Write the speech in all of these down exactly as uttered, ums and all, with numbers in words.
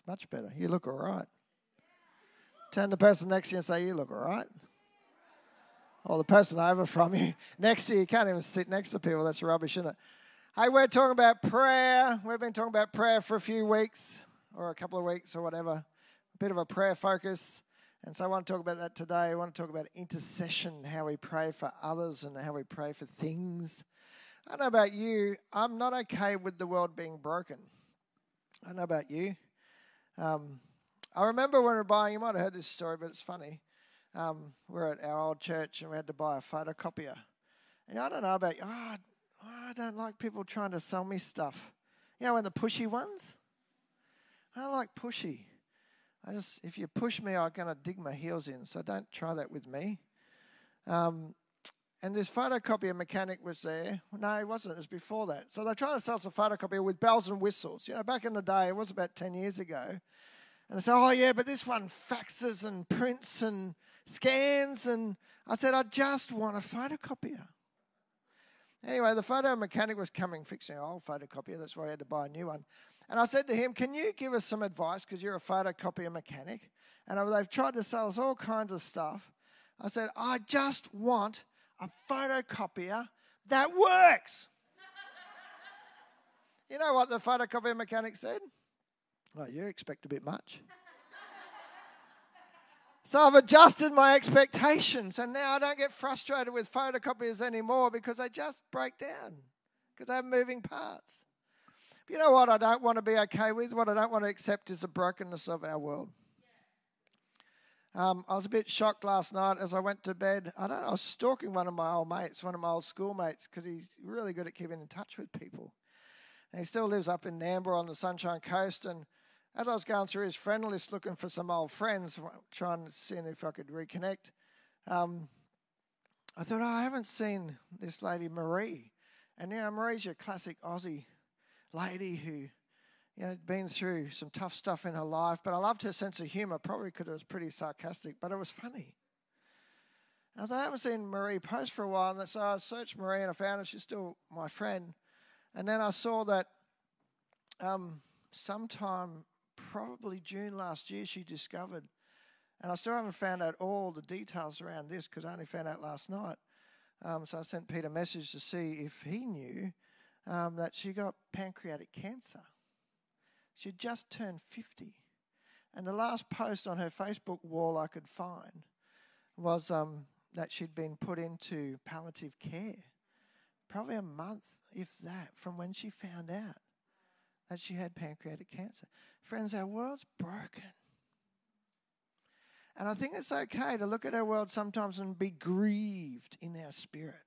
It's much better. You look all right. Turn to the person next to you and say, you look all right. Or the person over from you. Next to you, you can't even sit next to people. That's rubbish, isn't it? Hey, we're talking about prayer. We've been talking about prayer for a few weeks or a couple of weeks or whatever. A bit of a prayer focus. And so I want to talk about that today. I want to talk about intercession, how we pray for others and how we pray for things. I don't know about you. I'm not okay with the world being broken. I don't know about you. Um, I remember when we were buying, you might have heard this story, but it's funny. Um, we were at our old church and we had to buy a photocopier. And I don't know about you. Oh, I don't like people trying to sell me stuff. You know, when the pushy ones? I don't like pushy. I just, if you push me, I'm going to dig my heels in. So don't try that with me. Um, and this photocopier mechanic was there. No, he wasn't. It was before that. So they're trying to sell us a photocopier with bells and whistles. You know, back in the day, it was about ten years ago. And I said, oh, yeah, but this one faxes and prints and scans. And I said, I just want a photocopier. Anyway, the photo mechanic was coming, fixing an old photocopier. That's why I had to buy a new one. And I said to him, can you give us some advice, because you're a photocopier mechanic, and they've tried to sell us all kinds of stuff. I said, I just want a photocopier that works. You know what the photocopier mechanic said? Well, you expect a bit much. So I've adjusted my expectations, and now I don't get frustrated with photocopiers anymore because they just break down, because they have moving parts. You know what I don't want to be okay with? What I don't want to accept is the brokenness of our world. Um, I was a bit shocked last night as I went to bed. I don't know, I was stalking one of my old mates, one of my old schoolmates, because he's really good at keeping in touch with people. And he still lives up in Nambour on the Sunshine Coast. And as I was going through his friend list looking for some old friends, trying to see if I could reconnect, um, I thought, oh, I haven't seen this lady Marie. And now Marie's your classic Aussie lady who, you know, had been through some tough stuff in her life, but I loved her sense of humour. Probably because it was pretty sarcastic, but it was funny. And I was like, I haven't seen Marie post for a while, and so I searched Marie and I found her. She's still my friend. And then I saw that um, sometime, probably June last year, she discovered, and I still haven't found out all the details around this because I only found out last night. Um, so I sent Pete a message to see if he knew Um, that she got pancreatic cancer. She'd just turned fifty. And the last post on her Facebook wall I could find was um, that she'd been put into palliative care, probably a month, if that, from when she found out that she had pancreatic cancer. Friends, our world's broken. And I think it's okay to look at our world sometimes and be grieved in our spirit.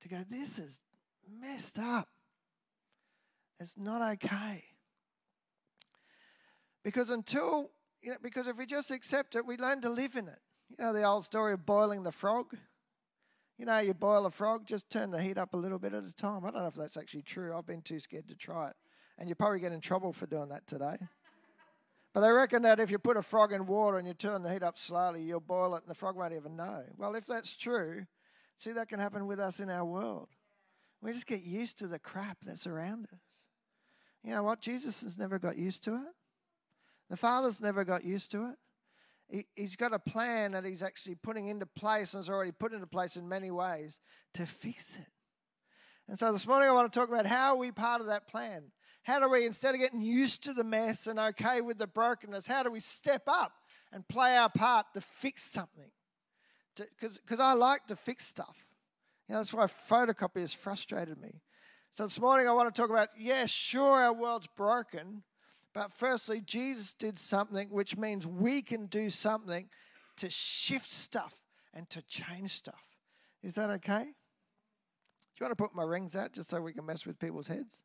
To go, this is messed up. It's not okay. Because until, you know, because if we just accept it, we learn to live in it. You know the old story of boiling the frog? You know, you boil a frog, just turn the heat up a little bit at a time. I don't know if that's actually true. I've been too scared to try it. And you probably get in trouble for doing that today. But they reckon that if you put a frog in water and you turn the heat up slowly, you'll boil it and the frog won't even know. Well, if that's true, see, that can happen with us in our world. We just get used to the crap that's around us. You know what? Jesus has never got used to it. The Father's never got used to it. He, he's got a plan that he's actually putting into place and has already put into place in many ways to fix it. And so this morning I want to talk about how are we part of that plan? How do we, instead of getting used to the mess and okay with the brokenness, how do we step up and play our part to fix something? Because I like to fix stuff. You know, that's why photocopiers frustrated me. So this morning I want to talk about, yeah, sure, our world's broken, but firstly, Jesus did something, which means we can do something to shift stuff and to change stuff. Is that okay? Do you want to put my rings out just so we can mess with people's heads?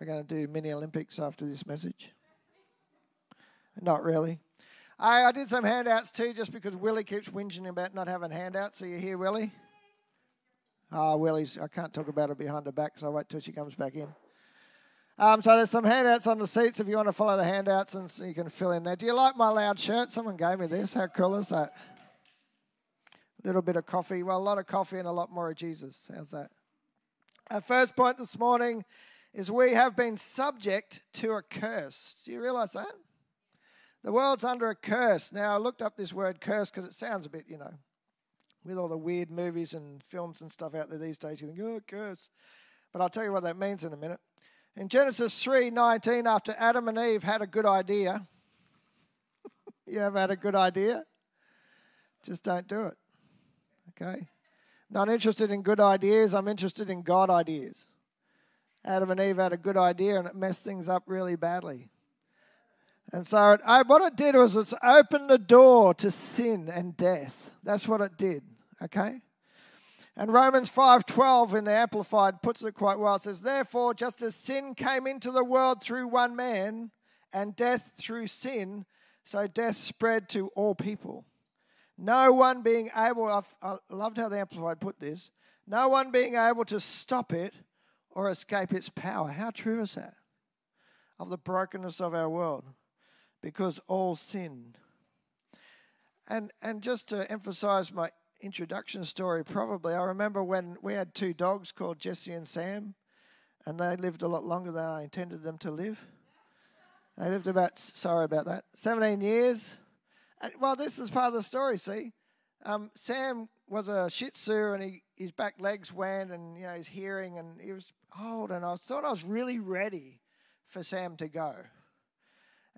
We're going to do mini Olympics after this message. Not really. I, I did some handouts too, just because Willie keeps whinging about not having handouts. Are you here, Willie? Ah, oh, Willie's, I can't talk about her behind her back, so I'll wait till she comes back in. Um, so there's some handouts on the seats if you want to follow the handouts and so you can fill in there. Do you like my loud shirt? Someone gave me this. How cool is that? A little bit of coffee. Well, a lot of coffee and a lot more of Jesus. How's that? Our first point this morning is we have been subject to a curse. Do you realise that? The world's under a curse. Now, I looked up this word curse because it sounds a bit, you know, with all the weird movies and films and stuff out there these days, you think, oh, curse. But I'll tell you what that means in a minute. In Genesis three nineteen, after Adam and Eve had a good idea, you ever had a good idea? Just don't do it, okay? Not interested in good ideas. I'm interested in God ideas. Adam and Eve had a good idea and it messed things up really badly. And so it, I, what it did was it's opened the door to sin and death. That's what it did, okay? And Romans five twelve in the Amplified puts it quite well. It says, therefore, just as sin came into the world through one man and death through sin, so death spread to all people. No one being able, I've, I loved how the Amplified put this, no one being able to stop it or escape its power. How true is that? Of the brokenness of our world, because all sinned. And and just to emphasize my introduction story, probably, I remember when we had two dogs called Jesse and Sam, and they lived a lot longer than I intended them to live. They lived about, sorry about that, seventeen years. And, well, this is part of the story, see. Um, Sam was a Shih Tzu, and he, his back legs went, and you know his hearing, and he was old, and I thought I was really ready for Sam to go.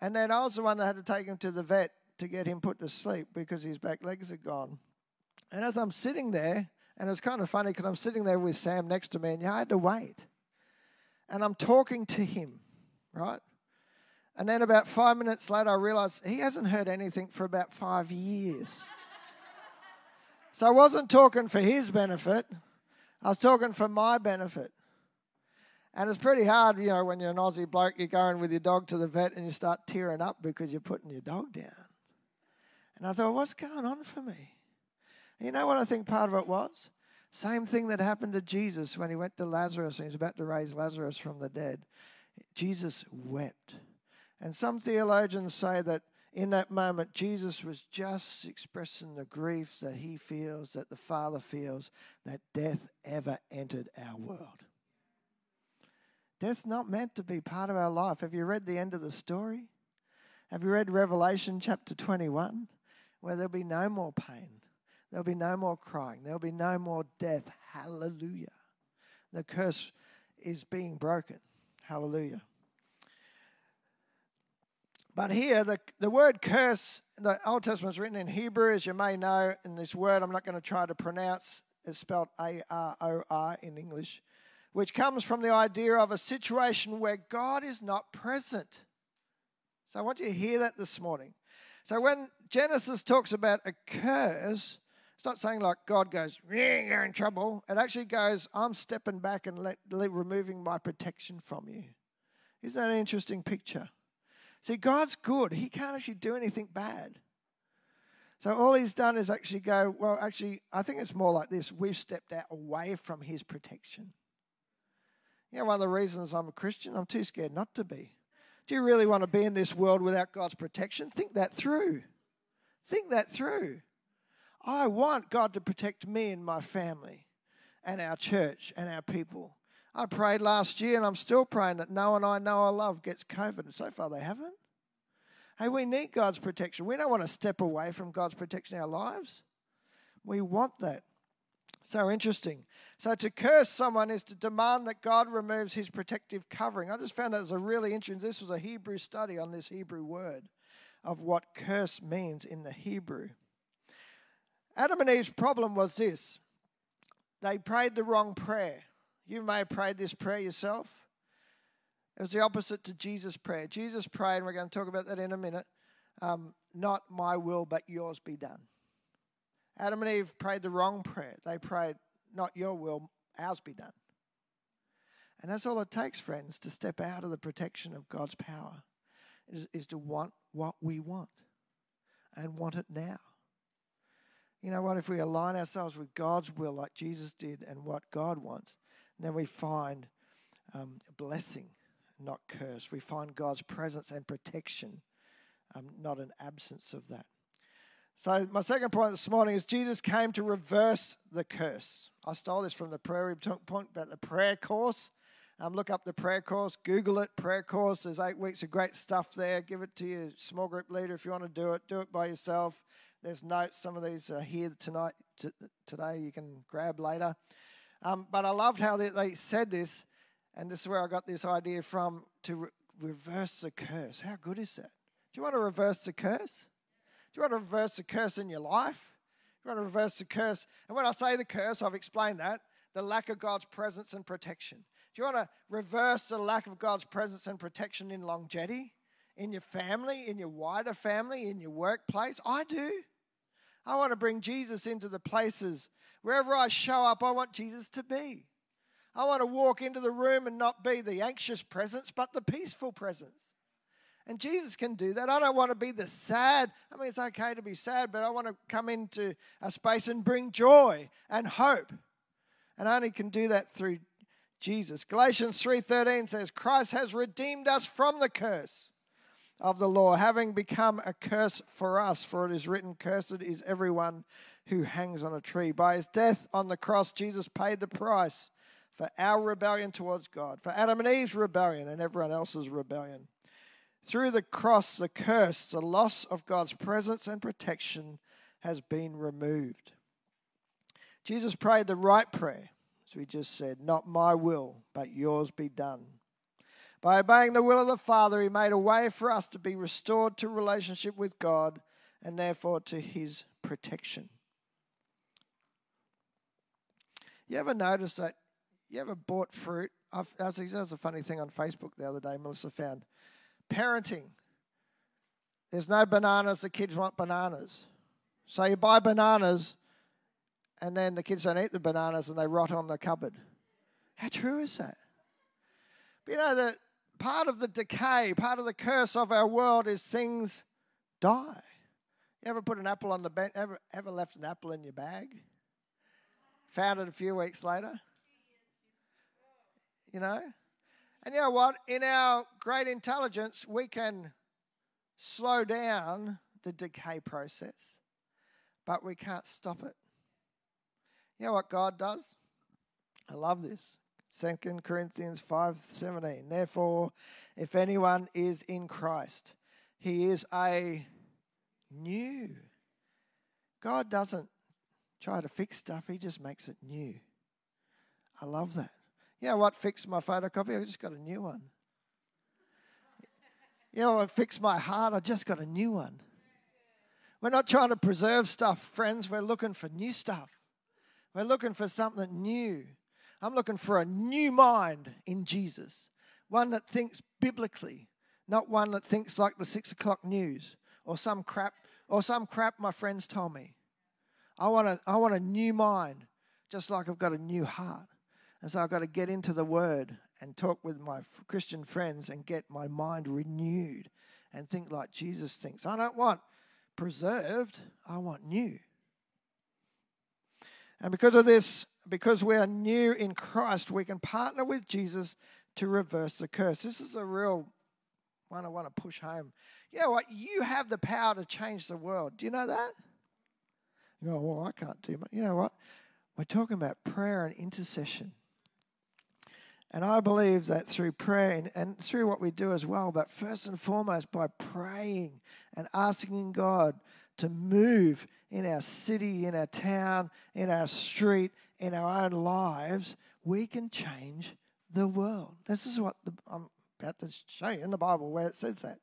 And then I was the one that had to take him to the vet to get him put to sleep because his back legs had gone. And as I'm sitting there, and it's kind of funny because I'm sitting there with Sam next to me, and I had to wait. And I'm talking to him, right? And then about five minutes later, I realised he hasn't heard anything for about five years. So I wasn't talking for his benefit. I was talking for my benefit. And it's pretty hard, you know, when you're an Aussie bloke, you're going with your dog to the vet and you start tearing up because you're putting your dog down. And I thought, what's going on for me? And you know what I think part of it was? Same thing that happened to Jesus when he went to Lazarus and he was about to raise Lazarus from the dead. Jesus wept. And some theologians say that in that moment, Jesus was just expressing the grief that he feels, that the Father feels, that death ever entered our world. Death's not meant to be part of our life. Have you read the end of the story? Have you read Revelation chapter twenty-one? Where there'll be no more pain. There'll be no more crying. There'll be no more death. Hallelujah. The curse is being broken. Hallelujah. But here, the, the word curse, the Old Testament's written in Hebrew, as you may know, and this word I'm not going to try to pronounce. It's spelled A R O R in English, which comes from the idea of a situation where God is not present. So I want you to hear that this morning. So when Genesis talks about a curse, it's not saying like God goes, you're in trouble. It actually goes, I'm stepping back and let, let, removing my protection from you. Isn't that an interesting picture? See, God's good. He can't actually do anything bad. So all he's done is actually go, well, actually, I think it's more like this. We've stepped out away from his protection. You know, one of the reasons I'm a Christian, I'm too scared not to be. Do you really want to be in this world without God's protection? Think that through. Think that through. I want God to protect me and my family and our church and our people. I prayed last year, and I'm still praying that no one I know or love gets COVID. And so far, they haven't. Hey, we need God's protection. We don't want to step away from God's protection in our lives. We want that. So interesting. So to curse someone is to demand that God removes his protective covering. I just found that was a really interesting. This was a Hebrew study on this Hebrew word of what curse means in the Hebrew. Adam and Eve's problem was this. They prayed the wrong prayer. You may have prayed this prayer yourself. It was the opposite to Jesus' prayer. Jesus prayed, and we're going to talk about that in a minute, um, not my will but yours be done. Adam and Eve prayed the wrong prayer. They prayed, not your will, ours be done. And that's all it takes, friends, to step out of the protection of God's power, is, is to want what we want and want it now. You know what? If we align ourselves with God's will like Jesus did and what God wants, then we find um, blessing, not curse. We find God's presence and protection, um, not an absence of that. So my second point this morning is Jesus came to reverse the curse. I stole this from the prayer. We talked about the prayer course. Um, look up the prayer course, Google it, prayer course. There's eight weeks of great stuff there. Give it to your small group leader if you want to do it. Do it by yourself. There's notes. Some of these are here tonight, t- today. You can grab later. Um, but I loved how they, they said this, and this is where I got this idea from, to re- reverse the curse. How good is that? Do you want to reverse the curse? Do you want to reverse the curse in your life? Do you want to reverse the curse? And when I say the curse, I've explained that, the lack of God's presence and protection. Do you want to reverse the lack of God's presence and protection in Long Jetty, in your family, in your wider family, in your workplace? I do. I want to bring Jesus into the places. Wherever I show up, I want Jesus to be. I want to walk into the room and not be the anxious presence, but the peaceful presence. And Jesus can do that. I don't want to be the sad. I mean, it's okay to be sad, but I want to come into a space and bring joy and hope. And I only can do that through Jesus. Galatians three thirteen says, Christ has redeemed us from the curse of the law, having become a curse for us, for it is written, cursed is everyone who hangs on a tree. By his death on the cross, Jesus paid the price for our rebellion towards God, for Adam and Eve's rebellion and everyone else's rebellion. Through the cross, the curse, the loss of God's presence and protection has been removed. Jesus prayed the right prayer, as we just said, not my will, but yours be done. By obeying the will of the Father, he made a way for us to be restored to relationship with God and therefore to his protection. You ever notice that? You ever bought fruit? I've, that was a funny thing on Facebook the other day Melissa found. Parenting. There's no bananas. The kids want bananas. So you buy bananas and then the kids don't eat the bananas and they rot on the cupboard. How true is that? But you know that part of the decay, part of the curse of our world is things die. You ever put an apple on the bench? Ever, ever left an apple in your bag? Found it a few weeks later? You know? And you know what? In our great intelligence, we can slow down the decay process, but we can't stop it. You know what God does? I love this. Second Corinthians five seventeen. Therefore, if anyone is in Christ, he is a new. God doesn't try to fix stuff. He just makes it new. I love that. You know what fixed my photocopy? I just got a new one. You know what fixed my heart? I just got a new one. We're not trying to preserve stuff, friends. We're looking for new stuff. We're looking for something new. I'm looking for a new mind in Jesus, one that thinks biblically, not one that thinks like the six o'clock news or some crap or some crap my friends told me. I want a, I want a new mind, just like I've got a new heart. And so I've got to get into the Word and talk with my Christian friends and get my mind renewed and think like Jesus thinks. I don't want preserved, I want new. And because of this, because we are new in Christ, we can partner with Jesus to reverse the curse. This is a real one I want to push home. You know what? You have the power to change the world. Do you know that? You go, well, I can't do much. You know what? We're talking about prayer and intercession. And I believe that through prayer and, and through what we do as well, but first and foremost by praying and asking God to move in our city, in our town, in our street, in our own lives, we can change the world. This is what the, I'm about to show you in the Bible where it says that.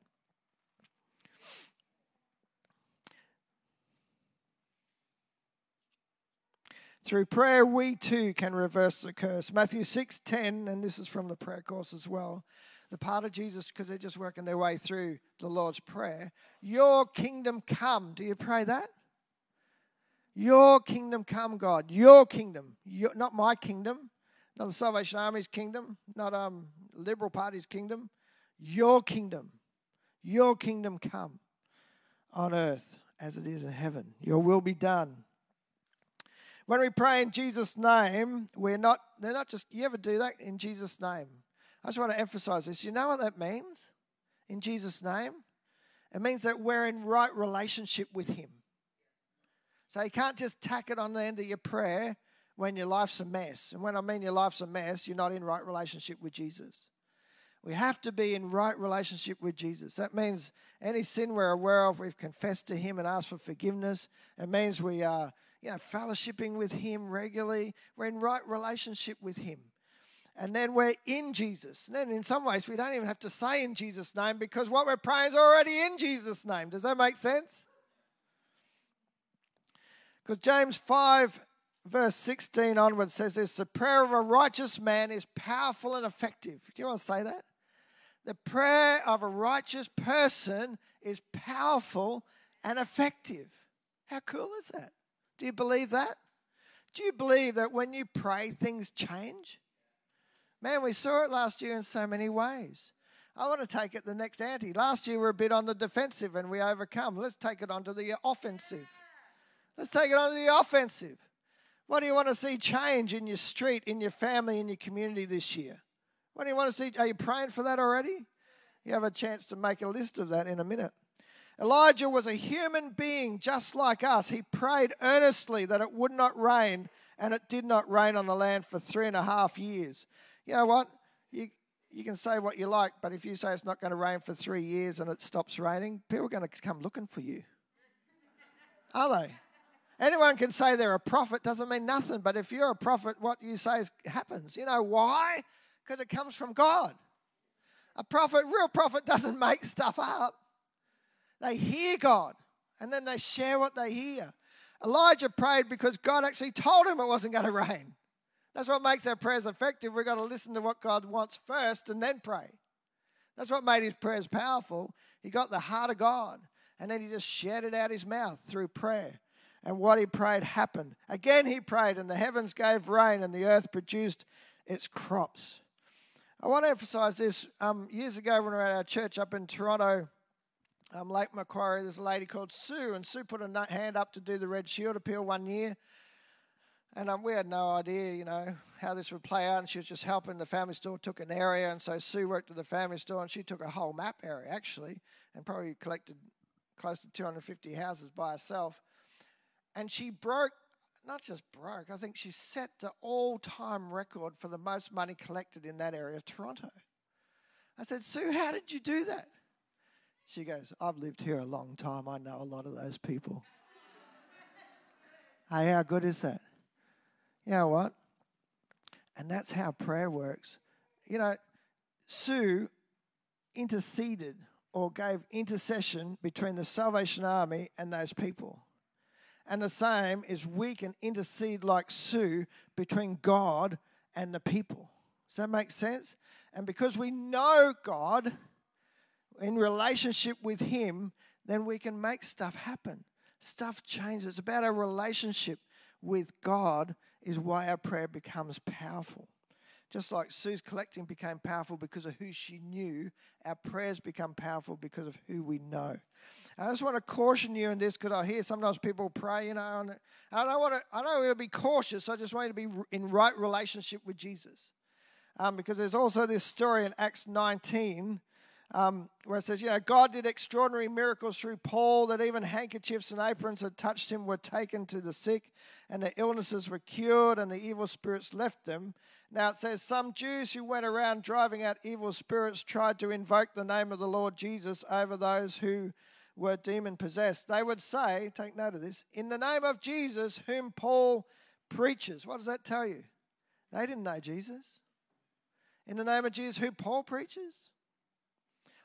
Through prayer, we too can reverse the curse. Matthew six ten, and this is from the prayer course as well, the part of Jesus, because they're just working their way through the Lord's Prayer. Your kingdom come. Do you pray that? Your kingdom come, God. Your kingdom. Your, not my kingdom. Not the Salvation Army's kingdom. Not um Liberal Party's kingdom. Your kingdom. Your kingdom come on earth as it is in heaven. Your will be done. When we pray in Jesus' name, we're not, they're not just, you ever do that in Jesus' name? I just want to emphasize this. You know what that means? In Jesus' name? It means that we're in right relationship with him. So you can't just tack it on the end of your prayer. when your life's a mess. And when I mean your life's a mess, you're not in right relationship with Jesus. We have to be in right relationship with Jesus. That means any sin we're aware of, we've confessed to him and asked for forgiveness. It means we are, you know, fellowshipping with him regularly. We're in right relationship with him. And then we're in Jesus. And then in some ways, we don't even have to say in Jesus' name because what we're praying is already in Jesus' name. Does that make sense? Because James five, verse sixteen onwards says this, the prayer of a righteous man is powerful and effective. Do you want to say that? The prayer of a righteous person is powerful and effective. How cool is that? Do you believe that? Do you believe that when you pray, things change? Man, we saw it last year in so many ways. I want to take it the next ante. Last year we were a bit on the defensive and we overcome. Let's take it onto the offensive. Let's take it onto the offensive. What do you want to see change in your street, in your family, in your community this year? What do you want to see? Are you praying for that already? You have a chance to make a list of that in a minute. Elijah was a human being just like us. He prayed earnestly that it would not rain, and it did not rain on the land for three and a half years. You know what? You you can say what you like, but if you say it's not going to rain for three years and it stops raining, people are going to come looking for you. Are they? Anyone can say they're a prophet, doesn't mean nothing, but if you're a prophet, what you say is, happens. You know why? Because it comes from God. A prophet, real prophet, doesn't make stuff up. They hear God, and then they share what they hear. Elijah prayed because God actually told him it wasn't going to rain. That's what makes our prayers effective. We've got to listen to what God wants first and then pray. That's what made his prayers powerful. He got the heart of God, and then he just shared it out his mouth through prayer. And what he prayed happened. Again he prayed, and the heavens gave rain, and the earth produced its crops. I want to emphasize this. Um, years ago when we were at our church up in Toronto, um, Lake Macquarie, there's a lady called Sue, and Sue put her hand up to do the Red Shield appeal one year. And um, we had no idea, you know, how this would play out. And she was just helping. The family store took an area. And so Sue worked at the family store, and she took a whole map area, actually, and probably collected close to two hundred fifty houses by herself. And she broke, not just broke, I think she set the all-time record for the most money collected in that area of Toronto. I said, Sue, how did you do that? She goes, I've lived here a long time. I know a lot of those people. Hey, how good is that? You know what? And that's how prayer works. You know, Sue interceded or gave intercession between the Salvation Army and those people. And the same is we can intercede like Sue between God and the people. Does that make sense? And because we know God in relationship with him, then we can make stuff happen. Stuff changes. It's about our relationship with God is why our prayer becomes powerful. Just like Sue's collecting became powerful because of who she knew, our prayers become powerful because of who we know. I just want to caution you in this because I hear sometimes people pray, you know, and I don't want to, I know we'll be cautious. So I just want you to be in right relationship with Jesus. Um, because there's also this story in Acts nineteen um, where it says, you know, God did extraordinary miracles through Paul that even handkerchiefs and aprons that touched him were taken to the sick and the illnesses were cured and the evil spirits left them. Now it says, some Jews who went around driving out evil spirits tried to invoke the name of the Lord Jesus over those who were demon-possessed. They would say, take note of this, in the name of Jesus whom Paul preaches. What does that tell you? They didn't know Jesus. In the name of Jesus who Paul preaches?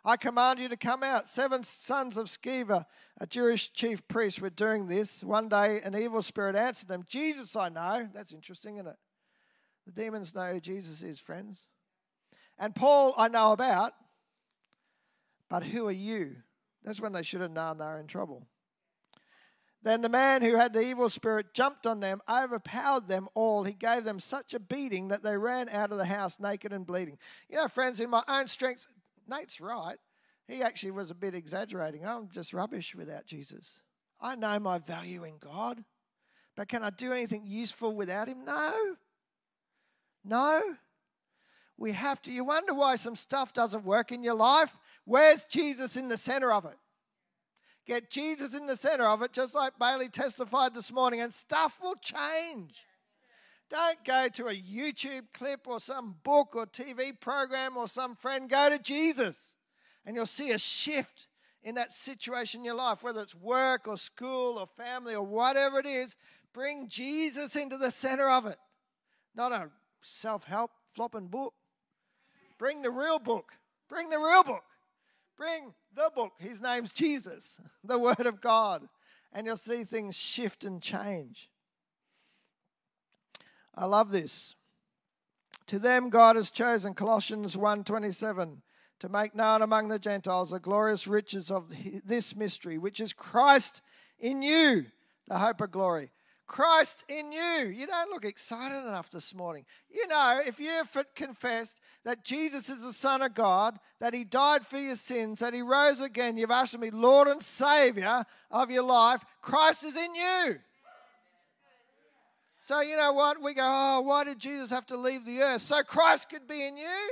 I command you to come out. Seven sons of Sceva, a Jewish chief priest, were doing this. One day an evil spirit answered them, Jesus I know. That's interesting, isn't it? The demons know who Jesus is, friends. And Paul I know about, but who are you? That's when they should have known they were in trouble. Then the man who had the evil spirit jumped on them, overpowered them all. He gave them such a beating that they ran out of the house naked and bleeding. You know, friends, in my own strength, Nate's right. He actually was a bit exaggerating. I'm just rubbish without Jesus. I know my value in God, but can I do anything useful without him? No. No. We have to. You wonder why some stuff doesn't work in your life. Where's Jesus in the center of it? Get Jesus in the center of it, just like Bailey testified this morning, and stuff will change. Don't go to a YouTube clip or some book or T V program or some friend. Go to Jesus and you'll see a shift in that situation in your life, whether it's work or school or family or whatever it is. Bring Jesus into the center of it. Not a self-help flopping book. Bring the real book. Bring the real book. Bring the book. His name's Jesus, the Word of God. And you'll see things shift and change. I love this. To them God has chosen, Colossians one twenty-seven, to make known among the Gentiles the glorious riches of this mystery, which is Christ in you, the hope of glory. Christ in you. You don't look excited enough this morning. You know, if you've confessed that Jesus is the Son of God, that He died for your sins, that He rose again, you've asked Him to be Lord and Saviour of your life, Christ is in you. So you know what? We go, oh, why did Jesus have to leave the earth? So Christ could be in you.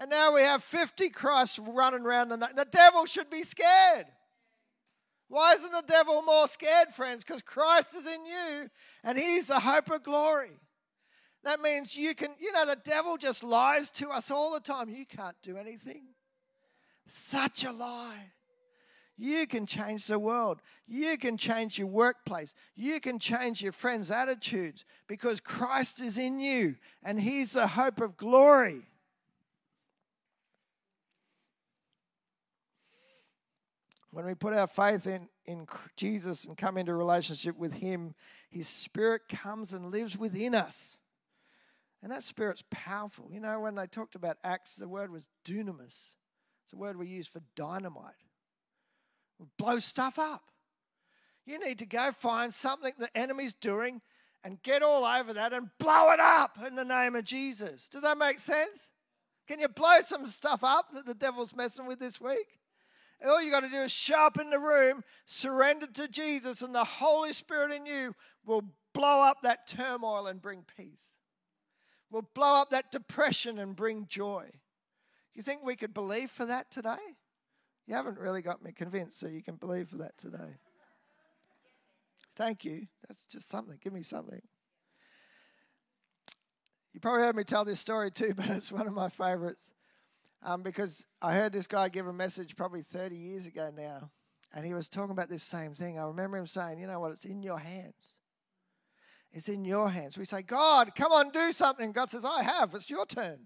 And now we have fifty Christs running around the night. The devil should be scared. Why isn't the devil more scared, friends? Because Christ is in you and He's the hope of glory. That means you can, you know, the devil just lies to us all the time. You can't do anything. Such a lie. You can change the world. You can change your workplace. You can change your friends' attitudes because Christ is in you and He's the hope of glory. When we put our faith in, in Jesus and come into relationship with Him, His Spirit comes and lives within us. And that Spirit's powerful. You know, when they talked about Acts, the word was dunamis. It's a word we use for dynamite. We blow stuff up. You need to go find something the enemy's doing and get all over that and blow it up in the name of Jesus. Does that make sense? Can you blow some stuff up that the devil's messing with this week? All you got to do is show up in the room, surrender to Jesus, and the Holy Spirit in you will blow up that turmoil and bring peace. Will blow up that depression and bring joy. Do you think we could believe for that today? You haven't really got me convinced, so you can believe for that today. Thank you. That's just something. Give me something. You probably heard me tell this story too, but it's one of my favorites. Um, because I heard this guy give a message probably thirty years ago now, and he was talking about this same thing. I remember him saying, you know what, it's in your hands. It's in your hands. We say, God, come on, do something. God says, I have. It's your turn.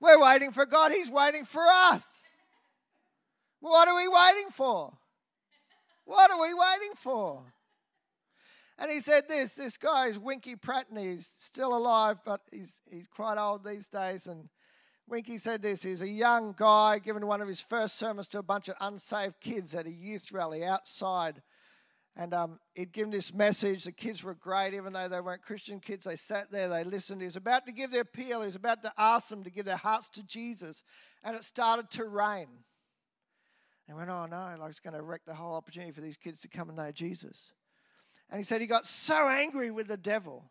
We're waiting for God. He's waiting for us. What are we waiting for? What are we waiting for? And he said this, this guy is Winky Prattney. He's still alive, but he's he's quite old these days, and Winky said this. He's a young guy giving one of his first sermons to a bunch of unsaved kids at a youth rally outside. And um, he'd given this message. The kids were great, even though they weren't Christian kids. They sat there, they listened. He was about to give their appeal. He was about to ask them to give their hearts to Jesus. And it started to rain. And went, oh no, like it's going to wreck the whole opportunity for these kids to come and know Jesus. And he said he got so angry with the devil.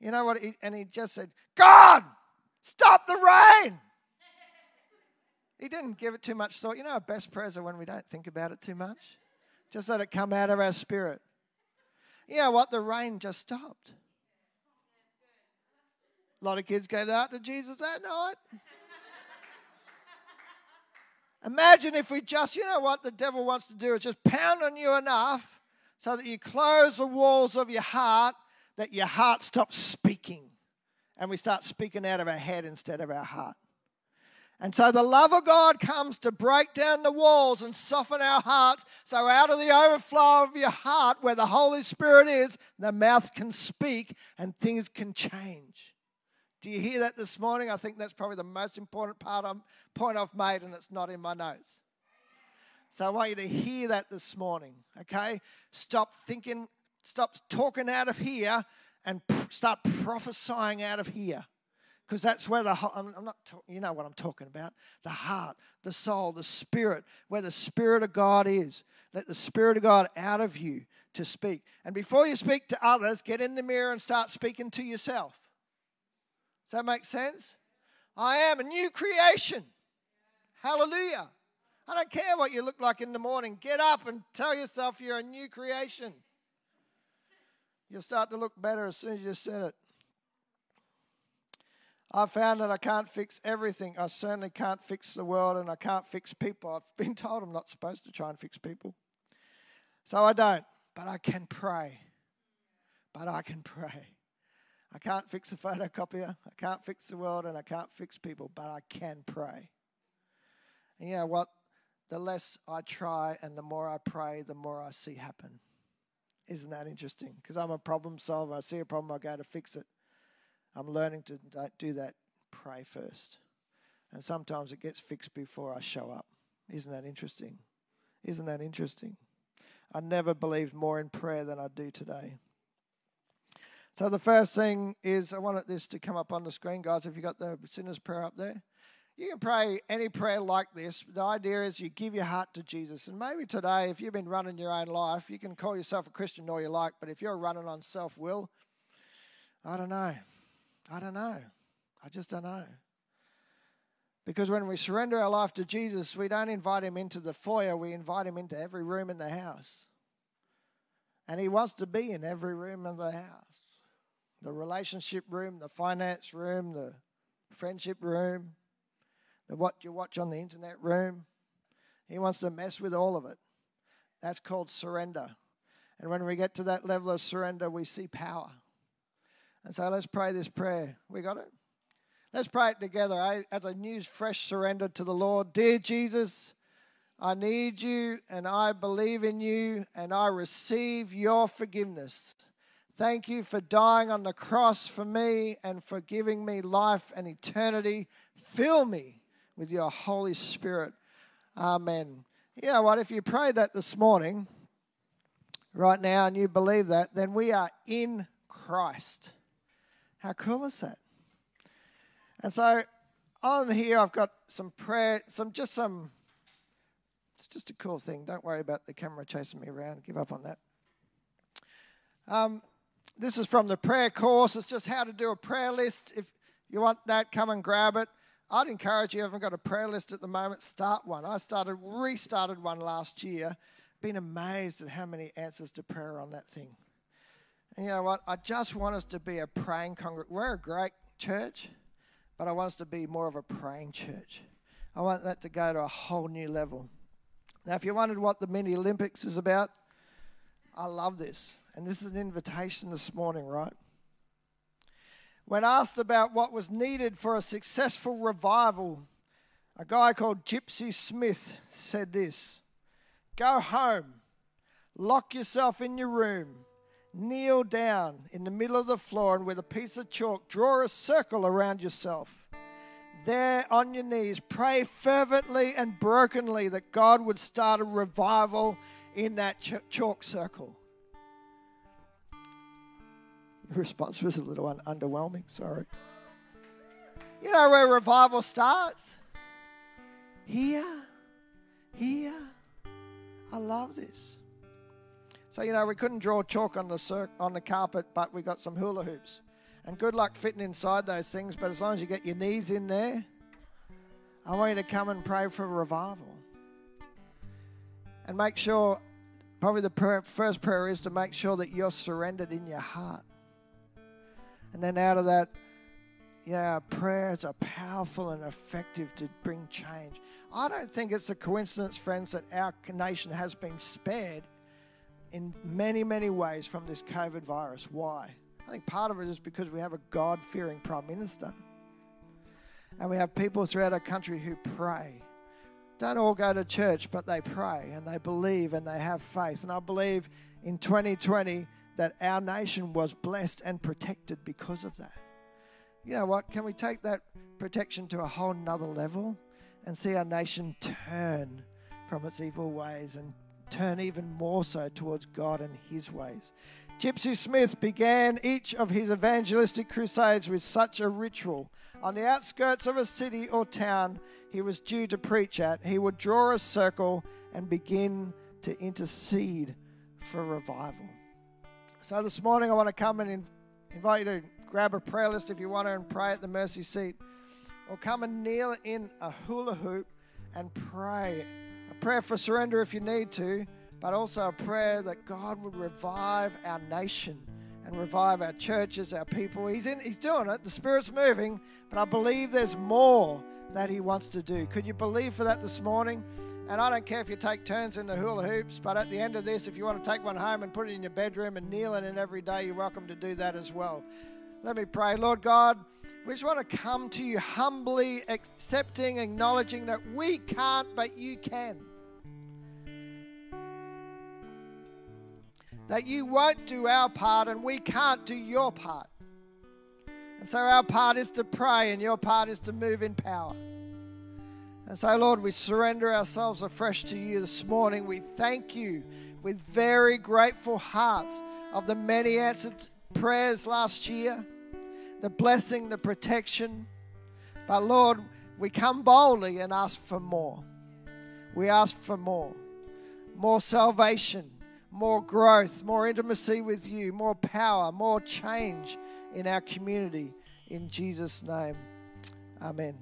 You know what? He, and he just said, God! Stop the rain. He didn't give it too much thought. You know, our best prayers are when we don't think about it too much. Just let it come out of our spirit. You know what? The rain just stopped. A lot of kids gave out to Jesus that night. Imagine if we just, you know what the devil wants to do is just pound on you enough so that you close the walls of your heart, that your heart stops speaking. And we start speaking out of our head instead of our heart. And so the love of God comes to break down the walls and soften our hearts. So out of the overflow of your heart where the Holy Spirit is, the mouth can speak and things can change. Do you hear that this morning? I think that's probably the most important part I'm, point I've made, and it's not in my notes. So I want you to hear that this morning, okay? Stop thinking, stop talking out of here, and start prophesying out of here. Because that's where the, I'm not, you know what I'm talking about. The heart, the soul, the spirit, where the Spirit of God is. Let the Spirit of God out of you to speak. And before you speak to others, get in the mirror and start speaking to yourself. Does that make sense? I am a new creation. Hallelujah. I don't care what you look like in the morning. Get up and tell yourself you're a new creation. You'll start to look better as soon as you said it. I found that I can't fix everything. I certainly can't fix the world, and I can't fix people. I've been told I'm not supposed to try and fix people. So I don't. But I can pray. But I can pray. I can't fix a photocopier. I can't fix the world, and I can't fix people. But I can pray. And you know what? The less I try and the more I pray, the more I see happen. Isn't that interesting? Because I'm a problem solver. I see a problem, I go to fix it. I'm learning to do that. Pray first. And sometimes it gets fixed before I show up. Isn't that interesting? Isn't that interesting? I never believed more in prayer than I do today. So the first thing is, I wanted this to come up on the screen. Guys, have you got the sinner's prayer up there? You can pray any prayer like this. The idea is you give your heart to Jesus. And maybe today, if you've been running your own life, you can call yourself a Christian all you like, but if you're running on self-will, I don't know. I don't know. I just don't know. Because when we surrender our life to Jesus, we don't invite him into the foyer. We invite him into every room in the house. And he wants to be in every room in the house. The relationship room, the finance room, the friendship room, the what you watch on the internet room. He wants to mess with all of it. That's called surrender. And when we get to that level of surrender, we see power. And so let's pray this prayer. We got it? Let's pray it together, eh? As a new, fresh surrender to the Lord. Dear Jesus, I need you and I believe in you and I receive your forgiveness. Thank you for dying on the cross for me and for giving me life and eternity. Fill me with your Holy Spirit. Amen. You know what? If you prayed that this morning, right now, and you believe that, then we are in Christ. How cool is that? And so on here, I've got some prayer, some just some, it's just a cool thing. Don't worry about the camera chasing me around. Give up on that. Um, this is from the prayer course. It's just how to do a prayer list. If you want that, come and grab it. I'd encourage you, if you haven't got a prayer list at the moment, start one. I started, restarted one last year. Been amazed at how many answers to prayer on that thing. And you know what? I just want us to be a praying congregation. We're a great church, but I want us to be more of a praying church. I want that to go to a whole new level. Now, if you wondered what the mini Olympics is about, I love this. And this is an invitation this morning, right? When asked about what was needed for a successful revival, a guy called Gypsy Smith said this: go home, lock yourself in your room, kneel down in the middle of the floor and with a piece of chalk, draw a circle around yourself. There on your knees, pray fervently and brokenly that God would start a revival in that ch- chalk circle. Your response was a little un- underwhelming, sorry. You know where revival starts? Here, here. I love this. So, you know, we couldn't draw chalk on the cir- on the carpet, but we got some hula hoops. And good luck fitting inside those things, but as long as you get your knees in there, I want you to come and pray for revival. And make sure, probably the prayer, first prayer is to make sure that you're surrendered in your heart. And then out of that, yeah, prayers are powerful and effective to bring change. I don't think it's a coincidence, friends, that our nation has been spared in many, many ways from this COVID virus. Why? I think part of it is because we have a God-fearing Prime Minister. And we have people throughout our country who pray. Don't all go to church, but they pray and they believe and they have faith. And I believe in twenty twenty that our nation was blessed and protected because of that. You know what? Can we take that protection to a whole nother level and see our nation turn from its evil ways and turn even more so towards God and his ways? Gypsy Smith began each of his evangelistic crusades with such a ritual. On the outskirts of a city or town he was due to preach at, he would draw a circle and begin to intercede for revival. So this morning I want to come and invite you to grab a prayer list if you want to and pray at the mercy seat, or come and kneel in a hula hoop and pray. Prayer for surrender if you need to, but also a prayer that God would revive our nation and revive our churches, our people. He's in, he's doing it. The Spirit's moving, but I believe there's more that he wants to do. Could you believe for that this morning? And I don't care if you take turns in the hula hoops, but at the end of this, if you want to take one home and put it in your bedroom and kneel in it every day, you're welcome to do that as well. Let me pray. Lord God, we just want to come to you humbly, accepting, acknowledging that we can't, but you can. That you won't do our part and we can't do your part. And so our part is to pray and your part is to move in power. And so, Lord, we surrender ourselves afresh to you this morning. We thank you with very grateful hearts of the many answered prayers last year, the blessing, the protection. But, Lord, we come boldly and ask for more. We ask for more, more salvation, more growth, more intimacy with you, more power, more change in our community. In Jesus' name, amen.